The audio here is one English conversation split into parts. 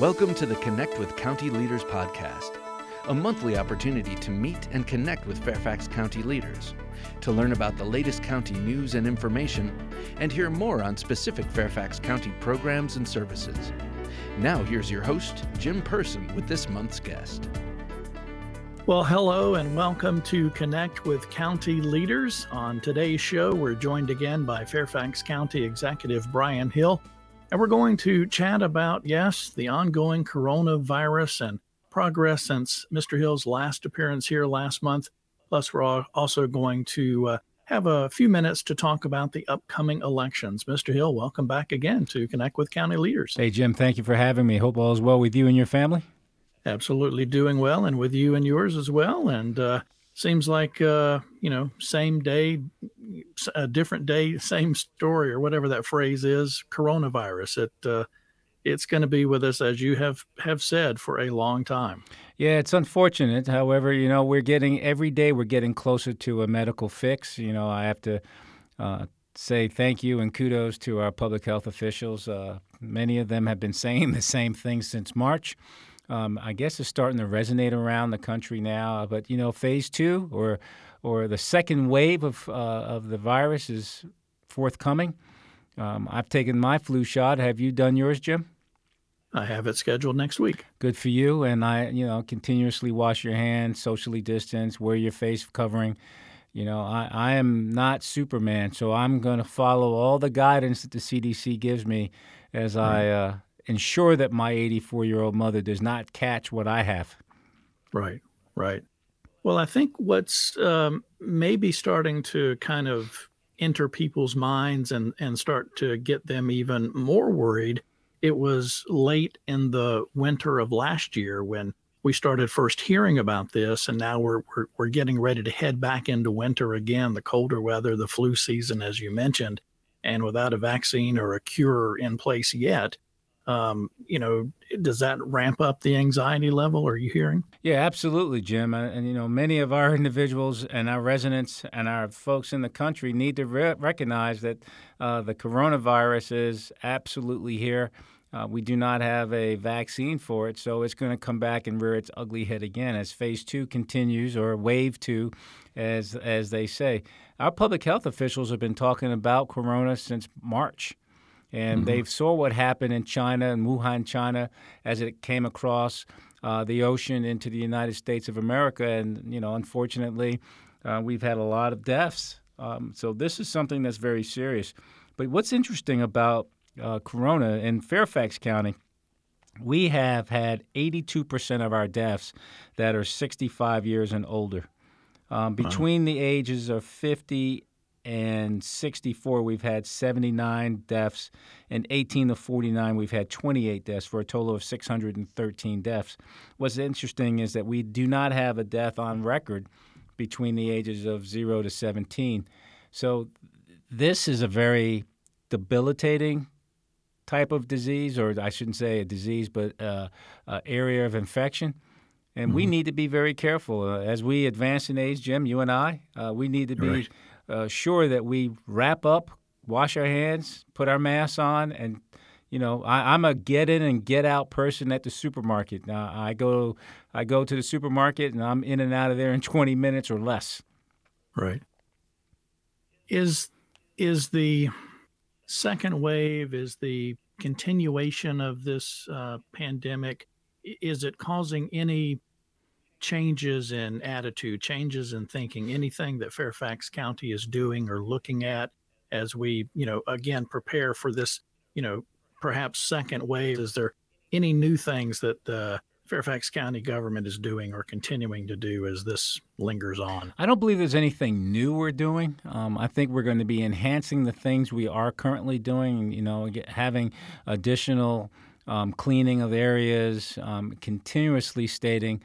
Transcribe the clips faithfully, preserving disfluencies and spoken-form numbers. Welcome to the Connect with County Leaders podcast, a monthly opportunity to meet and connect with Fairfax County leaders, to learn about the latest county news and information, and hear more on specific Fairfax County programs and services. Now here's your host, Jim Person, with this month's guest. Well, hello and welcome to Connect with County Leaders. On today's show, we're joined again by Fairfax County Executive Brian Hill. And we're going to chat about, yes, the ongoing coronavirus and progress since Mister Hill's last appearance here last month. Plus, we're also going to uh, have a few minutes to talk about the upcoming elections. Mister Hill, welcome back again to Connect with County Leaders. Hey, Jim, thank you for having me. Hope all is well with you and your family. Absolutely doing well, and with you and yours as well. And uh, seems like, uh, you know, same day, a different day, same story, or whatever that phrase is, coronavirus. It uh, it's going to be with us, as you have, have said, for a long time. Yeah, it's unfortunate. However, you know, we're getting every day we're getting closer to a medical fix. You know, I have to uh, say thank you and kudos to our public health officials. Uh, many of them have been saying the same thing since March. Um, I guess it's starting to resonate around the country now. But, you know, phase two or or the second wave of uh, of the virus is forthcoming. Um, I've taken my flu shot. Have you done yours, Jim? I have it scheduled next week. Good for you. And I, you know, continuously wash your hands, socially distance, wear your face covering. You know, I, I am not Superman, so I'm going to follow all the guidance that the C D C gives me as right. I uh, ensure that my eighty-four-year-old mother does not catch what I have. Right, right. Well, I think what's um, maybe starting to kind of enter people's minds and, and start to get them even more worried, it was late in the winter of last year when we started first hearing about this, and now we're we're, we're getting ready to head back into winter again, the colder weather, the flu season, as you mentioned, and without a vaccine or a cure in place yet. Um, you know, does that ramp up the anxiety level? Are you hearing? Yeah, absolutely, Jim. And, and you know, many of our individuals and our residents and our folks in the country need to re- recognize that uh, the coronavirus is absolutely here. Uh, we do not have a vaccine for it, so it's going to come back and rear its ugly head again as phase two continues, or wave two, as as they say. Our public health officials have been talking about corona since March. And mm-hmm. they saw what happened in China, in Wuhan, China, as it came across uh, the ocean into the United States of America. And, you know, unfortunately, uh, we've had a lot of deaths. Um, so this is something that's very serious. But what's interesting about uh, corona in Fairfax County, we have had eighty-two percent of our deaths that are sixty-five years and older. Um, between wow. the ages of fifty and sixty-four, we've had seventy-nine deaths, and eighteen to forty-nine, we've had twenty-eight deaths, for a total of six hundred thirteen deaths. What's interesting is that we do not have a death on record between the ages of zero to seventeen. So this is a very debilitating type of disease, or I shouldn't say a disease, but uh, uh, area of infection. And mm-hmm. we need to be very careful. Uh, as we advance in age, Jim, you and I, uh, we need to be right. Uh, sure that we wrap up, wash our hands, put our masks on, and, you know, I, I'm a get in and get out person at the supermarket. Now, I go I go to the supermarket, and I'm in and out of there in twenty minutes or less. Right. Is is the second wave, is the continuation of this uh, pandemic, is it causing any changes in attitude, changes in thinking, anything that Fairfax County is doing or looking at as we, you know, again, prepare for this, you know, perhaps second wave? Is there any new things that the Fairfax County government is doing or continuing to do as this lingers on? I don't believe there's anything new we're doing. Um, I think we're going to be enhancing the things we are currently doing, you know, having additional um, cleaning of areas, um, continuously stating,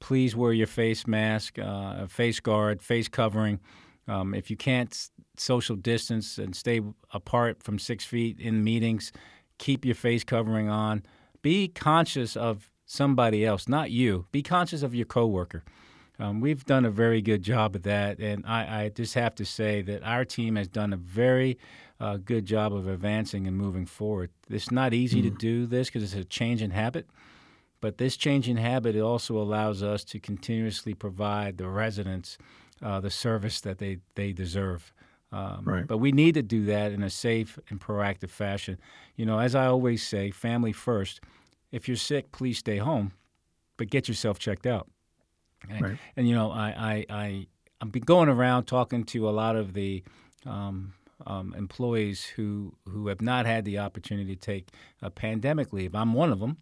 please wear your face mask, uh, face guard, face covering. Um, if you can't social distance and stay apart from six feet in meetings, keep your face covering on. Be conscious of somebody else, not you. Be conscious of your coworker. Um, we've done a very good job of that, and I, I just have to say that our team has done a very a good job of advancing and moving forward. It's not easy mm. to do this because it's a change in habit, but this change in habit also allows us to continuously provide the residents uh, the service that they, they deserve. Um, right. But we need to do that in a safe and proactive fashion. You know, as I always say, family first. If you're sick, please stay home, but get yourself checked out. And, right. and you know, I, I, I, I've been going around talking to a lot of the um, um, employees who, who have not had the opportunity to take a pandemic leave. I'm one of them.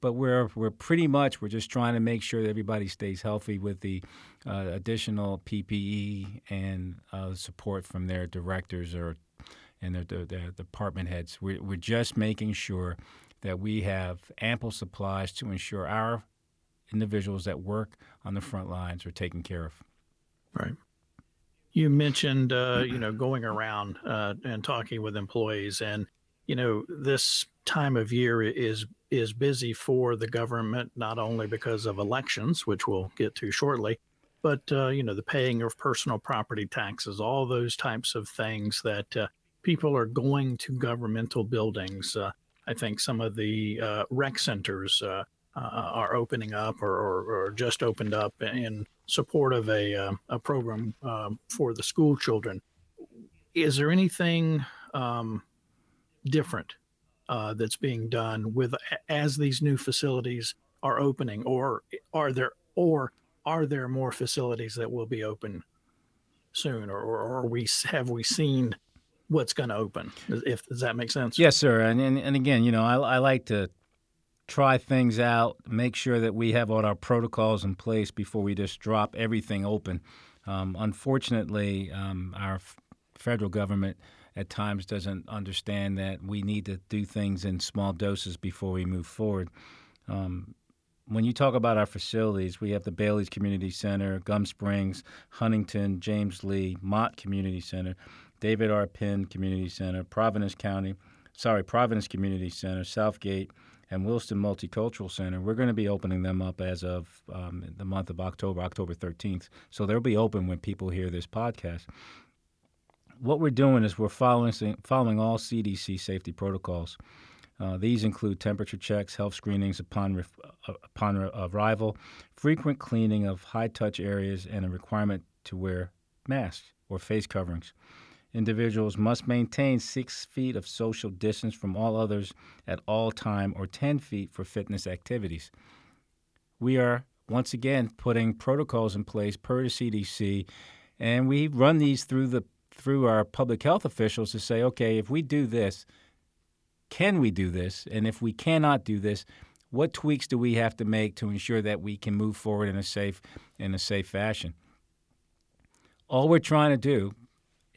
But we're we're pretty much we're just trying to make sure that everybody stays healthy with the uh, additional P P E and uh, support from their directors or and their, their, their department heads. We're we're just making sure that we have ample supplies to ensure our individuals that work on the front lines are taken care of. Right. You mentioned uh, you know going around uh, and talking with employees, and you know this time of year is. is busy for the government, not only because of elections, which we'll get to shortly, but, uh, you know, the paying of personal property taxes, all those types of things that uh, people are going to governmental buildings. Uh, I think some of the uh, rec centers uh, uh, are opening up or, or, or just opened up in support of a, uh, a program uh, for the school children. Is there anything um, different Uh, that's being done with as these new facilities are opening, or are there or are there more facilities that will be open soon, or, or are we have we seen what's going to open? If does that make sense? Yes, sir. And and, and again, you know, I, I like to try things out, make sure that we have all our protocols in place before we just drop everything open. Um, unfortunately, um, our f- federal government at times doesn't understand that we need to do things in small doses before we move forward. Um, when you talk about our facilities, we have the Bailey's Community Center, Gum Springs, Huntington, James Lee, Mott Community Center, David R. Penn Community Center, Providence County, sorry, Providence Community Center, Southgate, and Wilson Multicultural Center. We're going to be opening them up as of um, the month of October, October thirteenth. So they'll be open when people hear this podcast. What we're doing is we're following following all C D C safety protocols. Uh, these include temperature checks, health screenings upon ref, uh, upon arrival, frequent cleaning of high-touch areas, and a requirement to wear masks or face coverings. Individuals must maintain six feet of social distance from all others at all time, or ten feet for fitness activities. We are, once again, putting protocols in place per the C D C, and we run these through the through our public health officials to say, okay, if we do this, can we do this? And if we cannot do this, what tweaks do we have to make to ensure that we can move forward in a safe in a safe fashion? All we're trying to do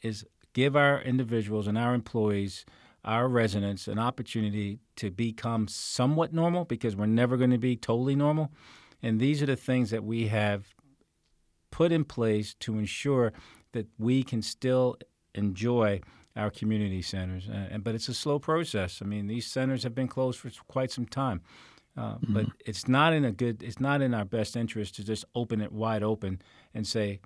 is give our individuals and our employees, our residents, an opportunity to become somewhat normal, because we're never going to be totally normal. And these are the things that we have put in place to ensure that we can still enjoy our community centers. Uh, but it's a slow process. I mean, these centers have been closed for quite some time. Uh, mm-hmm. But it's not in a good, it's not in our best interest to just open it wide open and say,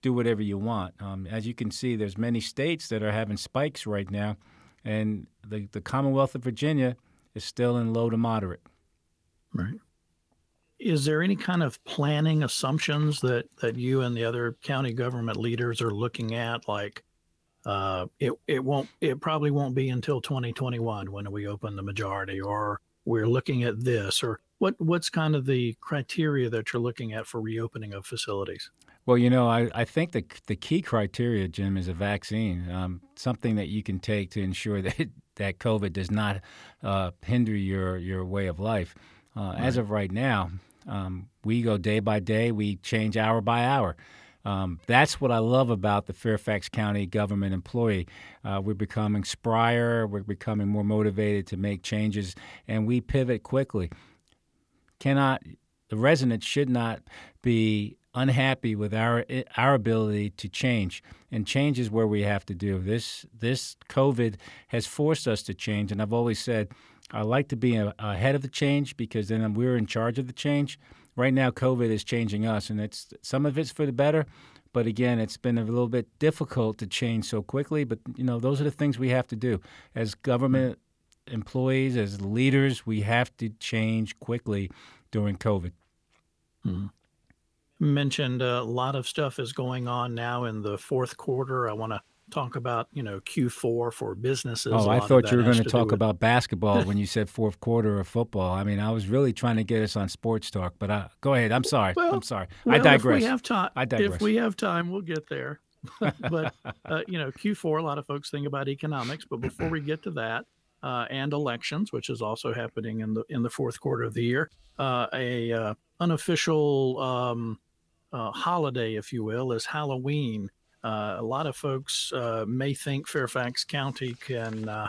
do whatever you want. Um, as you can see, there's many states that are having spikes right now, and the, the Commonwealth of Virginia is still in low to moderate. Right. Is there any kind of planning assumptions that, that you and the other county government leaders are looking at? Like, uh, it it won't it probably won't be until twenty twenty-one when we open the majority, or we're looking at this, or what what's kind of the criteria that you're looking at for reopening of facilities? Well, you know, I, I think the the key criteria, Jim, is a vaccine, um, something that you can take to ensure that that COVID does not uh, hinder your your way of life. Uh, right. As of right now, um, we go day by day. We change hour by hour. Um, that's what I love about the Fairfax County government employee. Uh, we're becoming sprier. We're becoming more motivated to make changes, and we pivot quickly. Cannot the residents should not be unhappy with our our ability to change, and change is where we have to do this. This COVID has forced us to change, and I've always said, I like to be ahead of the change, because then we're in charge of the change. Right now, COVID is changing us, and it's some of it's for the better, But again, it's been a little bit difficult to change so quickly. But, you know, those are the things we have to do. As government employees, as leaders, we have to change quickly during COVID. Mm-hmm. Mentioned a lot of stuff is going on now in the fourth quarter. I want to talk about, you know, Q four for businesses. Oh, I thought you were going to talk about basketball when you said fourth quarter of football. I mean, I was really trying to get us on sports talk, but I, go ahead. I'm sorry. Well, I'm sorry. Well, I digress. If we have time, I digress. If we have time, we'll get there. But, uh, you know, Q four, a lot of folks think about economics. But before we get to that, uh, and elections, which is also happening in the in the fourth quarter of the year, uh, a uh, unofficial um, uh, holiday, if you will, is Halloween. Uh, a lot of folks uh, may think Fairfax County can, uh,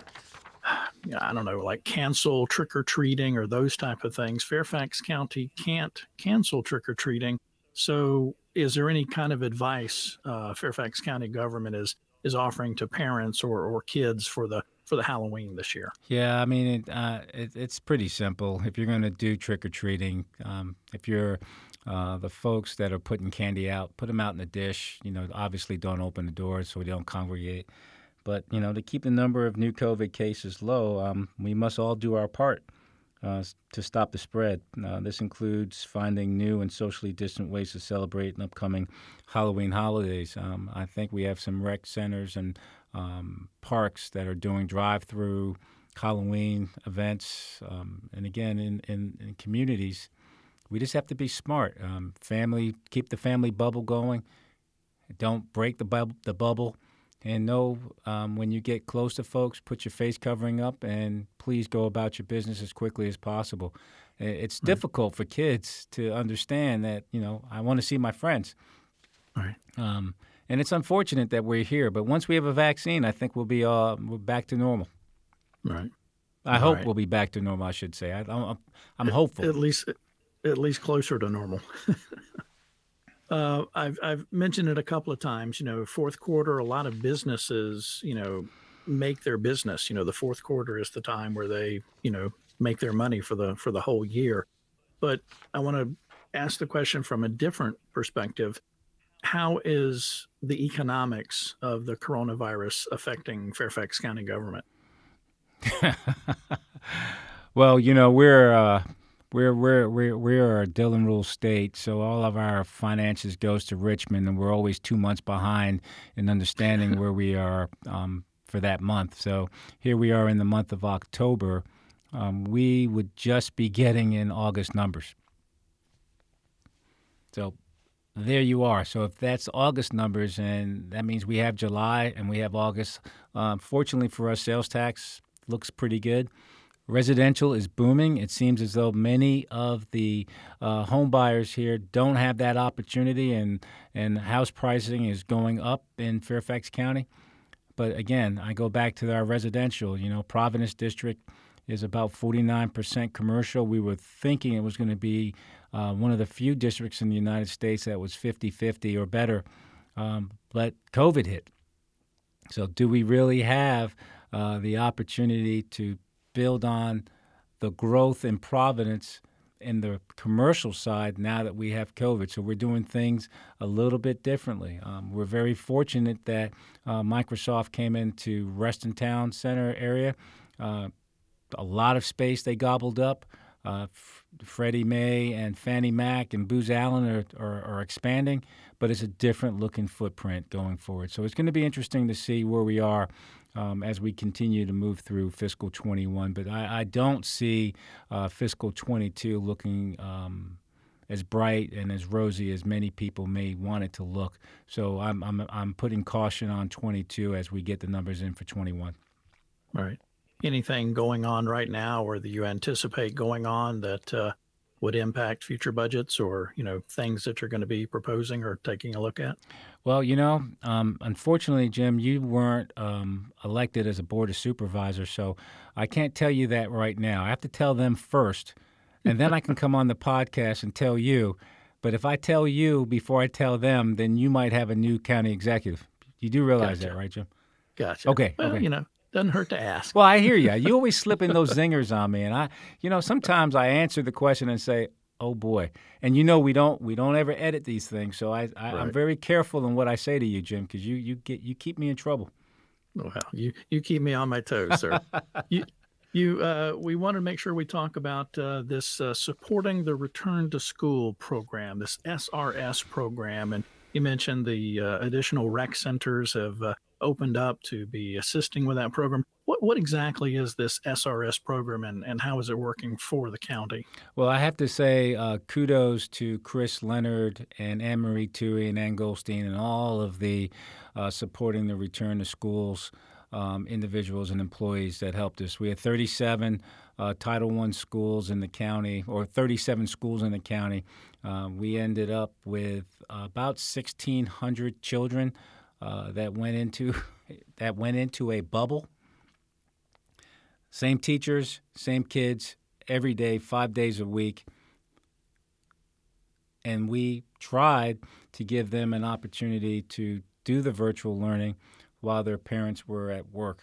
I don't know, like cancel trick-or-treating or those type of things. Fairfax County can't cancel trick-or-treating. So is there any kind of advice uh, Fairfax County government is is offering to parents or, or kids for the for the Halloween this year? Yeah, I mean, it, uh, it, it's pretty simple. If you're going to do trick-or-treating, um, if you're Uh, the folks that are putting candy out, put them out in a dish. You know, obviously don't open the doors so we don't congregate. But, you know, to keep the number of new COVID cases low, um, we must all do our part uh, to stop the spread. Uh, this includes finding new and socially distant ways to celebrate an upcoming Halloween holidays. Um, I think we have some rec centers and um, parks that are doing drive-through Halloween events. Um, and, again, in, in, in communities, we just have to be smart. Um, family, keep the family bubble going. Don't break the, bu- the bubble. And know um, when you get close to folks, put your face covering up and please go about your business as quickly as possible. It's right. difficult for kids to understand that, you know, I want to see my friends. Right. Um, and it's unfortunate that we're here. But once we have a vaccine, I think we'll be uh, we're back to normal. Right. I hope right. we'll be back to normal, I should say. I, I'm, I'm hopeful. At least... at least closer to normal. uh, I've, I've mentioned it a couple of times, you know, fourth quarter, a lot of businesses, you know, make their business, you know, the fourth quarter is the time where they, you know, make their money for the, for the whole year. But I want to ask the question from a different perspective. How is the economics of the coronavirus affecting Fairfax County government? Well, you know, we're, uh, We're we're we're we're a Dillon Rule state, so all of our finances goes to Richmond, and we're always two months behind in understanding where we are um, for that month. So here we are in the month of October. Um, we would just be getting in August numbers. So there you are. So if that's August numbers, and that means we have July and we have August. Um, fortunately for us, sales tax looks pretty good. Residential is booming. It seems as though many of the uh, home buyers here don't have that opportunity, and, and house pricing is going up in Fairfax County. But again, I go back to our residential. You know, Providence District is about forty-nine percent commercial. We were thinking it was going to be uh, one of the few districts in the United States that was fifty-fifty or better, um, but COVID hit. So do we really have uh, the opportunity to build on the growth in Providence in the commercial side now that we have COVID? So we're doing things a little bit differently. Um, we're very fortunate that uh, Microsoft came into Reston Town Center area. Uh, a lot of space they gobbled up. Uh, F- Freddie Mae and Fannie Mac and Booz Allen are, are, are expanding, but it's a different looking footprint going forward. So it's going to be interesting to see where we are Um, as we continue to move through fiscal twenty-one. But I, I don't see uh, fiscal twenty-two looking um, as bright and as rosy as many people may want it to look. So I'm I'm I'm putting caution on twenty-two as we get the numbers in for twenty-one. All right. Anything going on right now or that you anticipate going on that uh, would impact future budgets or, you know, things that you're going to be proposing or taking a look at? Well, you know, um, unfortunately, Jim, you weren't um, elected as a board of supervisors, so I can't tell you that right now. I have to tell them first, and then I can come on the podcast and tell you. But if I tell you before I tell them, then you might have a new county executive. You do realize gotcha. that, right, Jim? Gotcha. Okay. Well, okay. you know, doesn't hurt to ask. Well, I hear you. You always slip in those zingers on me, and I, you know, sometimes I answer the question and say, oh boy. And you know we don't we don't ever edit these things, so I, I right. I'm very careful in what I say to you, Jim, because you you get you keep me in trouble. Well, you you keep me on my toes, sir. you you uh, we want to make sure we talk about uh, this uh, supporting the return to school program, this S R S program, and you mentioned the uh, additional rec centers have uh, opened up to be assisting with that program. What what exactly is this S R S program, and, and how is it working for the county? Well, I have to say uh, kudos to Chris Leonard and Anne-Marie Tui and Anne Goldstein and all of the uh, supporting the return to schools um, individuals and employees that helped us. We had thirty-seven uh, Title one schools in the county, or thirty-seven schools in the county. Uh, we ended up with about sixteen hundred children uh, that went into that went into a bubble. Same teachers, same kids, every day, five days a week. And we tried to give them an opportunity to do the virtual learning while their parents were at work.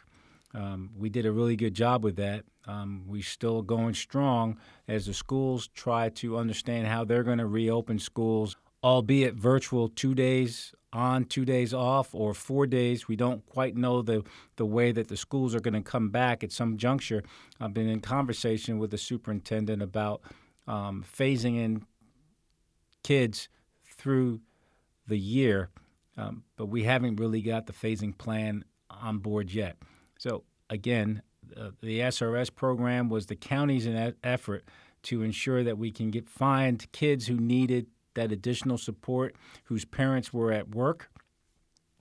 Um, we did a really good job with that. Um, we're still going strong as the schools try to understand how they're going to reopen schools, albeit virtual, two days on, two days off, or four days. We don't quite know the, the way that the schools are going to come back at some juncture. I've been in conversation with the superintendent about um, phasing in kids through the year, um, but we haven't really got the phasing plan on board yet. So, again, uh, the S R S program was the county's effort to ensure that we can get find kids who needed that additional support, whose parents were at work,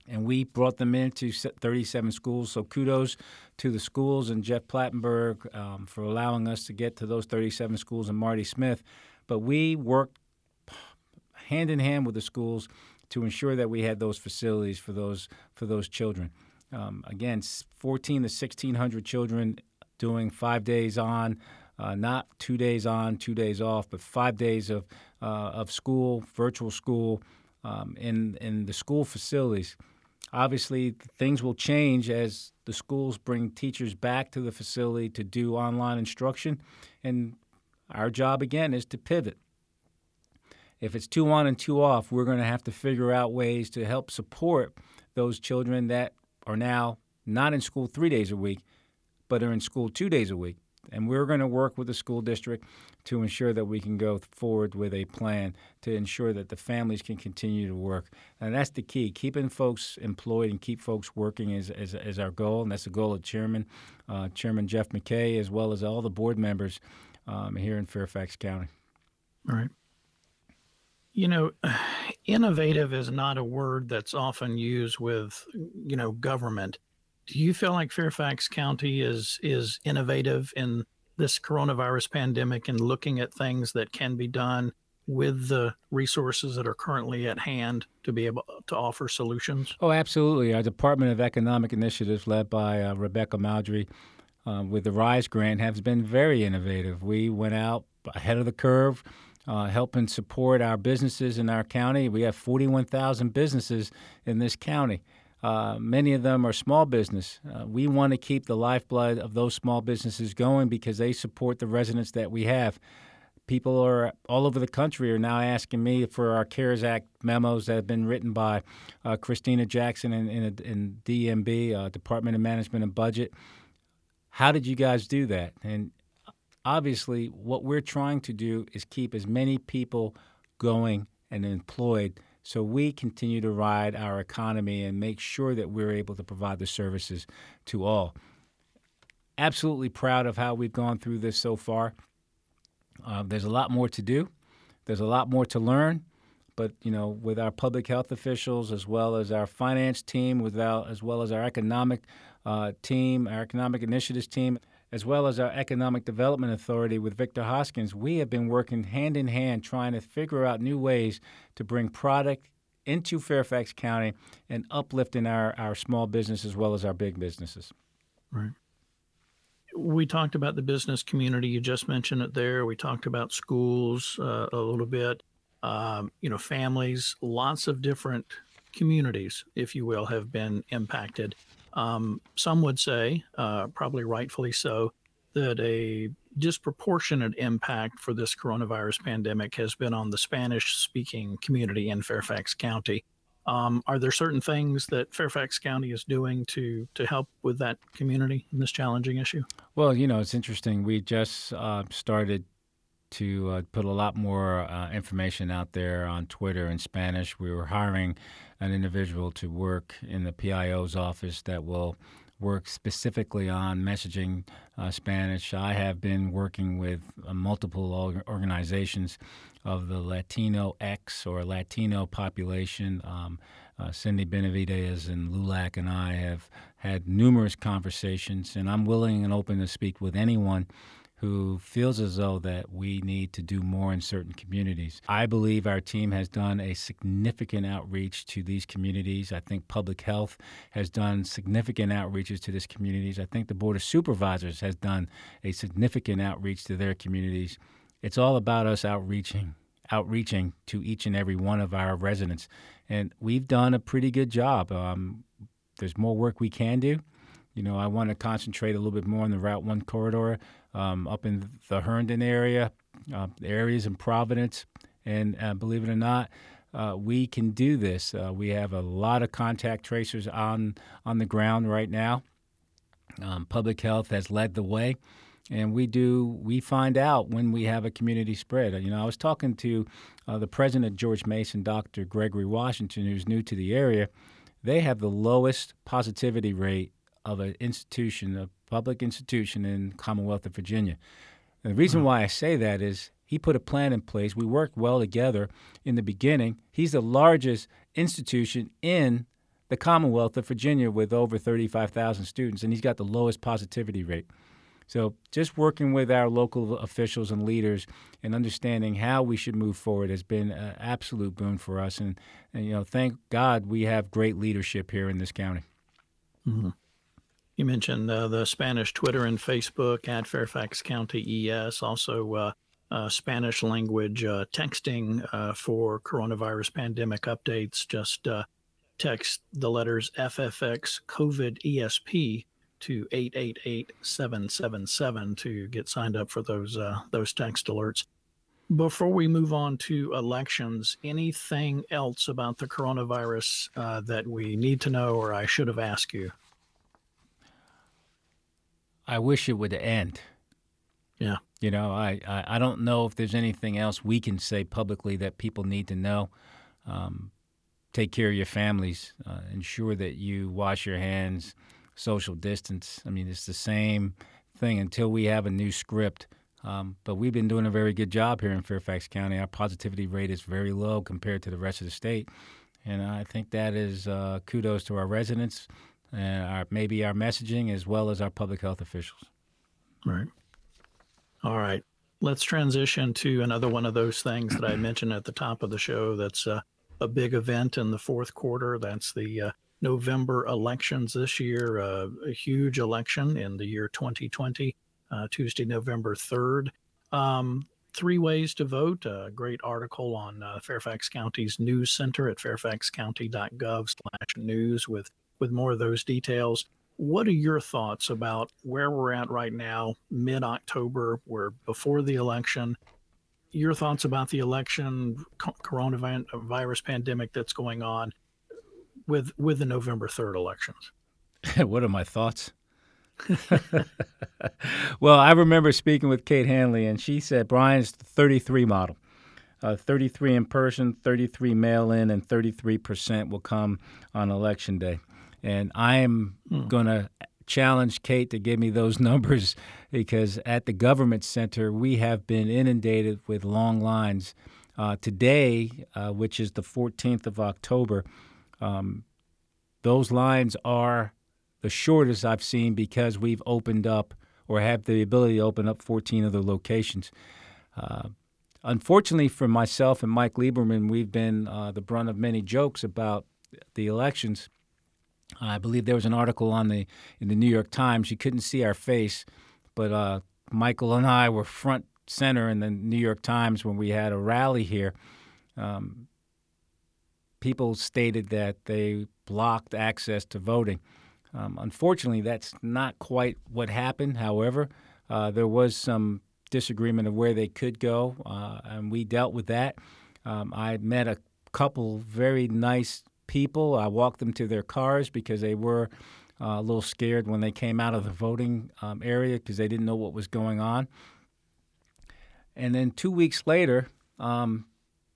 and we brought them into thirty-seven schools. So kudos to the schools and Jeff Plattenberg um, for allowing us to get to those thirty-seven schools, and Marty Smith. But we worked hand in hand with the schools to ensure that we had those facilities for those for those children. Um, again, fourteen to sixteen hundred children doing five days on. Uh, not two days on, two days off, but five days of uh, of school, virtual school, um, in in the school facilities. Obviously, things will change as the schools bring teachers back to the facility to do online instruction, and our job again is to pivot. If it's two on and two off, we're going to have to figure out ways to help support those children that are now not in school three days a week, but are in school two days a week. And we're going to work with the school district to ensure that we can go forward with a plan to ensure that the families can continue to work. And that's the key. Keeping folks employed and keep folks working is, is, is our goal, and that's the goal of Chairman uh, Chairman Jeff McKay, as well as all the board members um, here in Fairfax County. All right. You know, innovative is not a word that's often used with, you know, government. Do you feel like Fairfax County is is innovative in this coronavirus pandemic and looking at things that can be done with the resources that are currently at hand to be able to offer solutions? Oh, absolutely. Our Department of Economic Initiatives, led by uh, Rebecca Mowdry, uh, with the RISE grant, has been very innovative. We went out ahead of the curve, uh, helping support our businesses in our county. We have forty-one thousand businesses in this county. Uh, many of them are small business. Uh, we want to keep the lifeblood of those small businesses going because they support the residents that we have. People are all over the country are now asking me for our CARES Act memos that have been written by uh, Christina Jackson and, and, and D M B, uh, Department of Management and Budget. How did you guys do that? And obviously what we're trying to do is keep as many people going and employed so we continue to ride our economy and make sure that we're able to provide the services to all. Absolutely proud of how we've gone through this so far. Uh, there's a lot more to do. There's a lot more to learn. But, you know, with our public health officials, as well as our finance team, with our, as well as our economic uh, team, our economic initiatives team, as well as our Economic Development Authority with Victor Hoskins, we have been working hand in hand trying to figure out new ways to bring product into Fairfax County and uplifting our, our small business as well as our big businesses. Right. We talked about the business community. You just mentioned it there. We talked about schools uh, a little bit, um, you know, families, lots of different communities, if you will, have been impacted. Um, some would say, uh, probably rightfully so, that a disproportionate impact for this coronavirus pandemic has been on the Spanish-speaking community in Fairfax County. Um, are there certain things that Fairfax County is doing to to help with that community in this challenging issue? Well, you know, it's interesting. We just uh, started to uh, put a lot more uh, information out there on Twitter in Spanish. We were hiring an individual to work in the P I O's office that will work specifically on messaging uh, Spanish. I have been working with uh, multiple organizations of the Latino X or Latino population. Um, uh, Cindy Benavidez and LULAC and I have had numerous conversations, and I'm willing and open to speak with anyone who feels as though that we need to do more in certain communities. I believe our team has done a significant outreach to these communities. I think public health has done significant outreaches to these communities. I think the Board of Supervisors has done a significant outreach to their communities. It's all about us outreaching, outreaching to each and every one of our residents. And we've done a pretty good job. Um, there's more work we can do. You know, I want to concentrate a little bit more on the Route one corridor, um, up in the Herndon area, uh, areas in Providence. And uh, believe it or not, uh, we can do this. Uh, we have a lot of contact tracers on, on the ground right now. Um, public health has led the way. And we do, we find out when we have a community spread. You know, I was talking to uh, the president of George Mason, Doctor Gregory Washington, who's new to the area. They have the lowest positivity rate of an institution, a public institution in Commonwealth of Virginia. And the reason why I say that is he put a plan in place. We worked well together in the beginning. He's the largest institution in the Commonwealth of Virginia with over thirty-five thousand students, and he's got the lowest positivity rate. So just working with our local officials and leaders and understanding how we should move forward has been an absolute boon for us. And, and you know, thank God we have great leadership here in this county. Mm-hmm. You mentioned uh, the Spanish Twitter and Facebook at Fairfax County E S, also uh, uh, Spanish language uh, texting uh, for coronavirus pandemic updates. Just uh, text the letters F F X COVID E S P to eight eight eight, seven seven seven to get signed up for those uh, those text alerts. Before we move on to elections, anything else about the coronavirus uh, that we need to know or I should have asked you? I wish it would end. Yeah. You know, I, I, I don't know if there's anything else we can say publicly that people need to know. Um, take care of your families. Uh, ensure that you wash your hands, social distance. I mean, it's the same thing until we have a new script. Um, but we've been doing a very good job here in Fairfax County. Our positivity rate is very low compared to the rest of the state. And I think that is uh, kudos to our residents. And our, maybe our messaging as well as our public health officials. Right. All right. Let's transition to another one of those things that I mentioned at the top of the show. That's uh, a big event in the fourth quarter. That's the uh, November elections this year, uh, a huge election in the year twenty twenty, uh, Tuesday, November third. Um, three ways to vote. A great article on uh, Fairfax County's news center at fairfax county dot gov slash news with with more of those details. What are your thoughts about where we're at right now, mid-October, we're before the election? Your thoughts about the election, coronavirus pandemic that's going on with with the November third elections? What are my thoughts? Well, I remember speaking with Kate Hanley, and she said Brian's the thirty-three model. Uh, thirty-three in person, thirty-three mail-in, and thirty-three percent will come on Election Day. And I am hmm. going to challenge Kate to give me those numbers because at the government center, we have been inundated with long lines. Uh, today, uh, which is the fourteenth of October, um, those lines are the shortest I've seen because we've opened up or have the ability to open up fourteen other locations. Uh, unfortunately for myself and Mike Lieberman, we've been uh, the brunt of many jokes about the elections. I believe there was an article on the in the New York Times. You couldn't see our face, but uh, Michael and I were front center in the New York Times when we had a rally here. Um, people stated that they blocked access to voting. Um, unfortunately, that's not quite what happened. However, Uh, there was some disagreement of where they could go, uh, and we dealt with that. Um, I met a couple very nice people. I walked them to their cars because they were uh, a little scared when they came out of the voting um, area because they didn't know what was going on. And then two weeks later, um,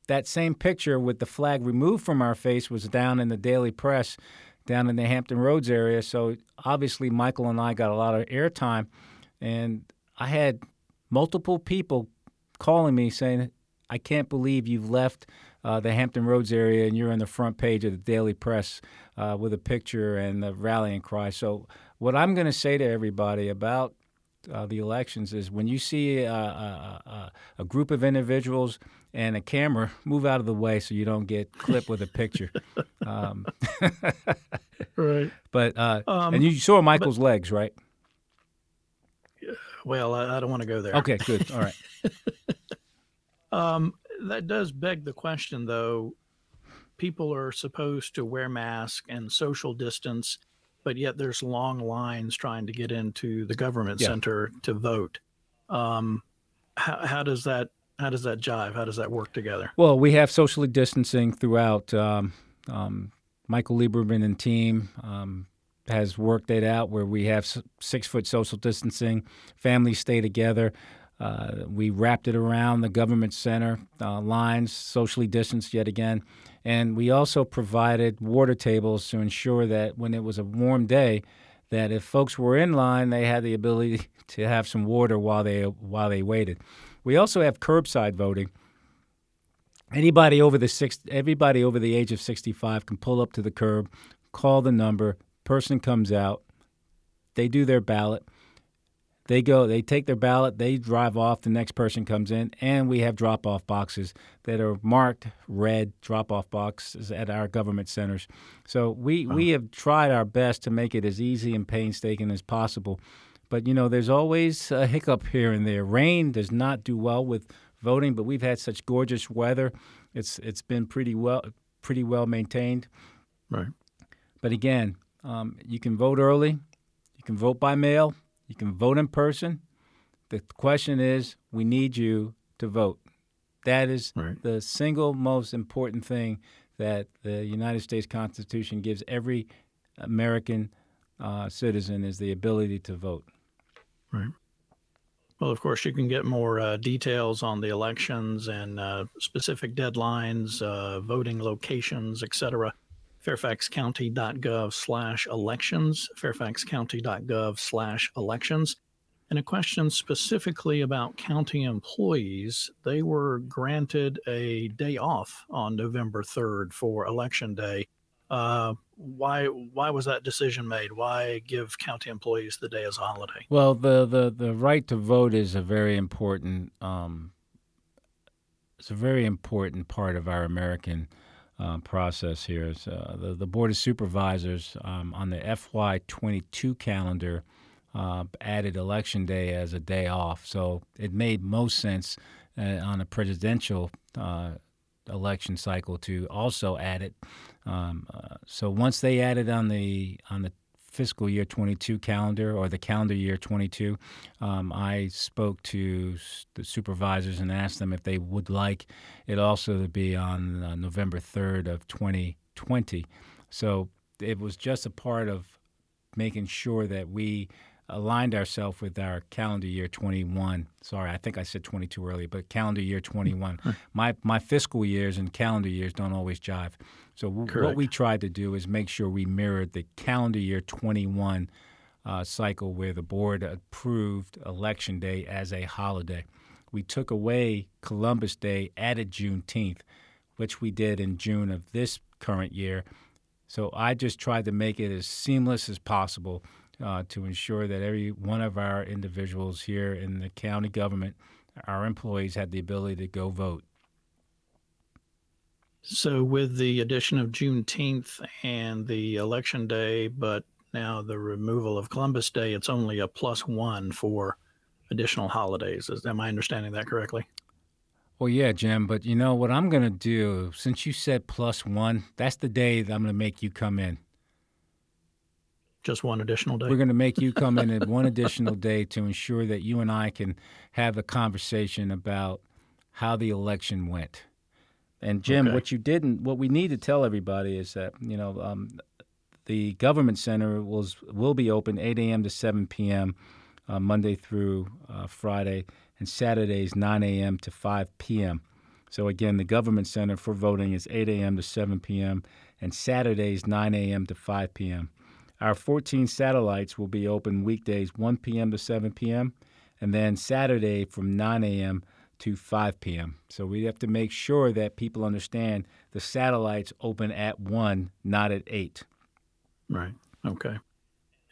that same picture with the flag removed from our face was down in the Daily Press down in the Hampton Roads area. So obviously Michael and I got a lot of airtime. And I had multiple people calling me saying, I can't believe you've left uh, the Hampton Roads area and you're on the front page of the Daily Press uh, with a picture and the rallying cry. So what I'm going to say to everybody about Uh, the elections is when you see uh, a, a, a group of individuals and a camera, move out of the way so you don't get clipped with a picture. Um, right. But uh, um, and you saw Michael's but, legs, right? Well, I, I don't want to go there. Okay, good. All right. um, that does beg the question, though. People are supposed to wear masks and social distance, but yet there's long lines trying to get into the government yeah. center to vote. Um, how, how does that how does that jive? How does that work together? Well, we have social distancing throughout. Um, um, Michael Lieberman and team um, has worked it out where we have six foot social distancing. Families stay together. Uh, we wrapped it around the government center uh, lines, socially distanced yet again. And we also provided water tables to ensure that when it was a warm day, that if folks were in line, they had the ability to have some water while they while they waited. We also have curbside voting. Anybody over the six, everybody over the age of sixty-five can pull up to the curb, call the number, person comes out, they do their ballot. They go, they take their ballot, they drive off, the next person comes in, and we have drop-off boxes that are marked red drop-off boxes at our government centers. So we, we have tried our best to make it as easy and painstaking as possible. But, you know, there's always a hiccup here and there. Rain does not do well with voting, but we've had such gorgeous weather. It's it's been pretty well pretty well maintained. Right. But again, um, you can vote early, you can vote by mail. You can vote in person. The question is, we need you to vote. That is right. The single most important thing that the United States Constitution gives every American uh, citizen is the ability to vote. Right. Well, of course, you can get more uh, details on the elections and uh, specific deadlines, uh, voting locations, et cetera. fairfax county dot gov slash elections, fairfax county dot gov slash elections. And a question specifically about county employees. They were granted a day off on November third for Election Day. Uh, why why was that decision made? Why give county employees the day as a holiday? Well, the, the, the right to vote is a very important um, it's a very important part of our American Um, process here. So, uh, the, the Board of Supervisors um, on the F Y twenty-two calendar uh, added Election Day as a day off. So it made most sense uh, on a presidential uh, election cycle to also add it. Um, uh, so once they added on the on the fiscal year twenty-two calendar or the calendar year twenty-two, um, I spoke to the supervisors and asked them if they would like it also to be on uh, November third of twenty twenty. So it was just a part of making sure that we aligned ourselves with our calendar year twenty-one. Sorry, I think I said twenty-two earlier, but calendar year twenty-one. my my fiscal years and calendar years don't always jive. So w- what we tried to do is make sure we mirrored the calendar year twenty-one uh, cycle where the board approved Election Day as a holiday. We took away Columbus Day, added Juneteenth, which we did in June of this current year. So I just tried to make it as seamless as possible Uh, to ensure that every one of our individuals here in the county government, our employees, had the ability to go vote. So with the addition of Juneteenth and the Election Day, but now the removal of Columbus Day, it's only a plus one for additional holidays. Is, am I understanding that correctly? Well, yeah, Jim, but you know what I'm going to do, since you said plus one, that's the day that I'm going to make you come in. just one additional day. We're going to make you come in at one additional day to ensure that you and I can have a conversation about how the election went. And, Jim, okay. what you didn't, what we need to tell everybody is that, you know, um, the government center will, will be open eight a.m. to seven p.m. Uh, Monday through uh, Friday, and Saturdays nine a.m. to five p.m. So, again, the government center for voting is eight a.m. to seven p.m. and Saturdays nine a.m. to five p.m. Our fourteen satellites will be open weekdays one p.m. to seven p.m. and then Saturday from nine a.m. to five p.m. So we have to make sure that people understand the satellites open at one, not at eight. Right. Okay.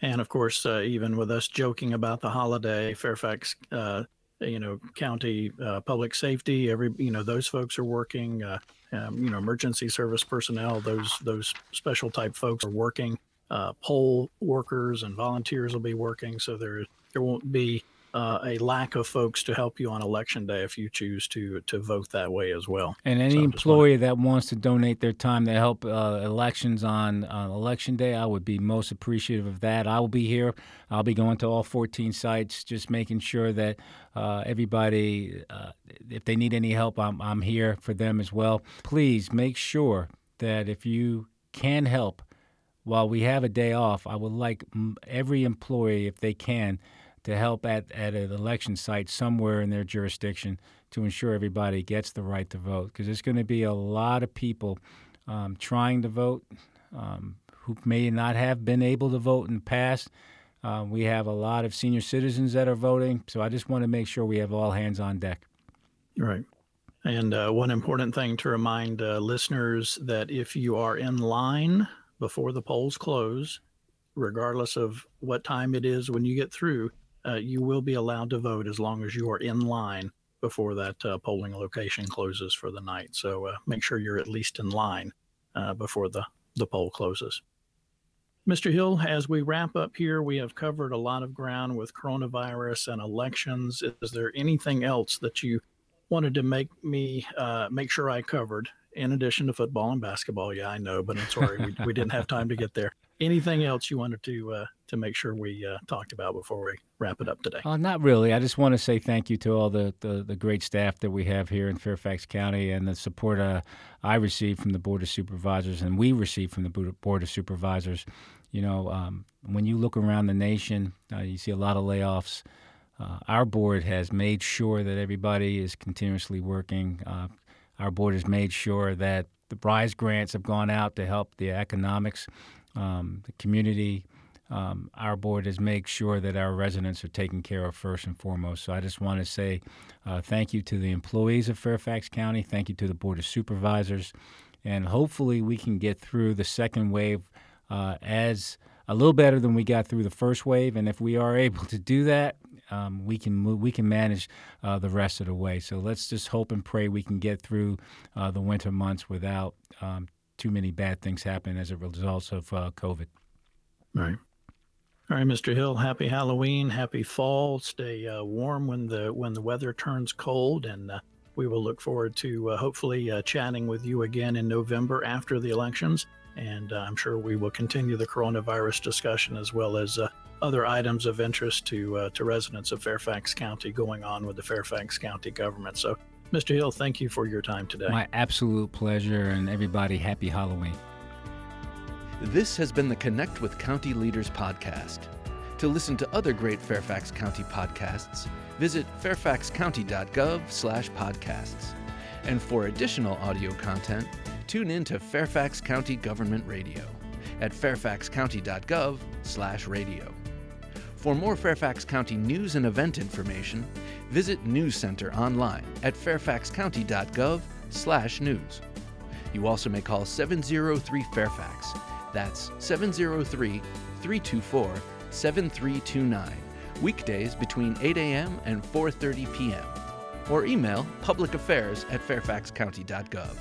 And, of course, uh, even with us joking about the holiday, Fairfax, uh, you know, county uh, public safety, every, you know, those folks are working, uh, um, you know, emergency service personnel, those those special type folks are working. Uh, poll workers and volunteers will be working. So there there won't be Uh, a lack of folks to help you on election day if you choose to to vote that way as well. And any so employee that wants to donate their time to help uh, elections on uh, election day, I would be most appreciative of that. I will be here. I'll be going to all fourteen sites, just making sure that uh, everybody, uh, if they need any help, I'm I'm here for them as well. Please make sure that if you can help while we have a day off, I would like every employee, if they can, to help at, at an election site somewhere in their jurisdiction to ensure everybody gets the right to vote. Because there's going to be a lot of people um, trying to vote um, who may not have been able to vote in the past. Uh, we have a lot of senior citizens that are voting, so I just want to make sure we have all hands on deck. Right. And uh, one important thing to remind uh, listeners that if you are in line before the polls close, regardless of what time it is when you get through, Uh, you will be allowed to vote as long as you are in line before that uh, polling location closes for the night. So uh, make sure you're at least in line uh, before the, the poll closes. Mister Hill, as we wrap up here, we have covered a lot of ground with coronavirus and elections. Is there anything else that you wanted to make me uh, make sure I covered in addition to football and basketball? Yeah, I know, but I'm sorry, we, we didn't have time to get there. Anything else you wanted to uh, to make sure we uh, talked about before we wrap it up today? Uh, not really. I just want to say thank you to all the, the, the great staff that we have here in Fairfax County and the support uh, I received from the Board of Supervisors and we received from the Board of Supervisors. You know, um, when you look around the nation, uh, you see a lot of layoffs. Uh, our board has made sure that everybody is continuously working. Uh, our board has made sure that the RISE grants have gone out to help the economics. Um, the community, um, our board has made sure that our residents are taken care of first and foremost. So I just want to say uh, thank you to the employees of Fairfax County. Thank you to the Board of Supervisors. And hopefully we can get through the second wave uh, as a little better than we got through the first wave. And if we are able to do that, um, we can move, we can manage uh, the rest of the way. So let's just hope and pray we can get through uh, the winter months without um, too many bad things happen as a result of uh, COVID. All right. All right, Mister Hill, happy Halloween, happy fall. Stay uh, warm when the when the weather turns cold, and uh, we will look forward to uh, hopefully uh, chatting with you again in November after the elections, and uh, I'm sure we will continue the coronavirus discussion as well as uh, other items of interest to, uh, to residents of Fairfax County going on with the Fairfax County government. So, Mister Hill, thank you for your time today. My absolute pleasure, and everybody, happy Halloween. This has been the Connect with County Leaders podcast. To listen to other great Fairfax County podcasts, visit fairfaxcounty.gov slash podcasts. And for additional audio content, tune in to Fairfax County Government Radio at fairfaxcounty.gov slash radio. For more Fairfax County news and event information, visit News Center online at fairfaxcounty.gov slash news. You also may call seven oh three Fairfax. That's seven oh three, three two four, seven three two nine, weekdays between eight a.m. and four thirty p.m. or email publicaffairs at fairfaxcounty.gov.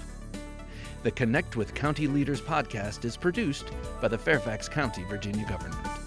The Connect with County Leaders podcast is produced by the Fairfax County, Virginia government.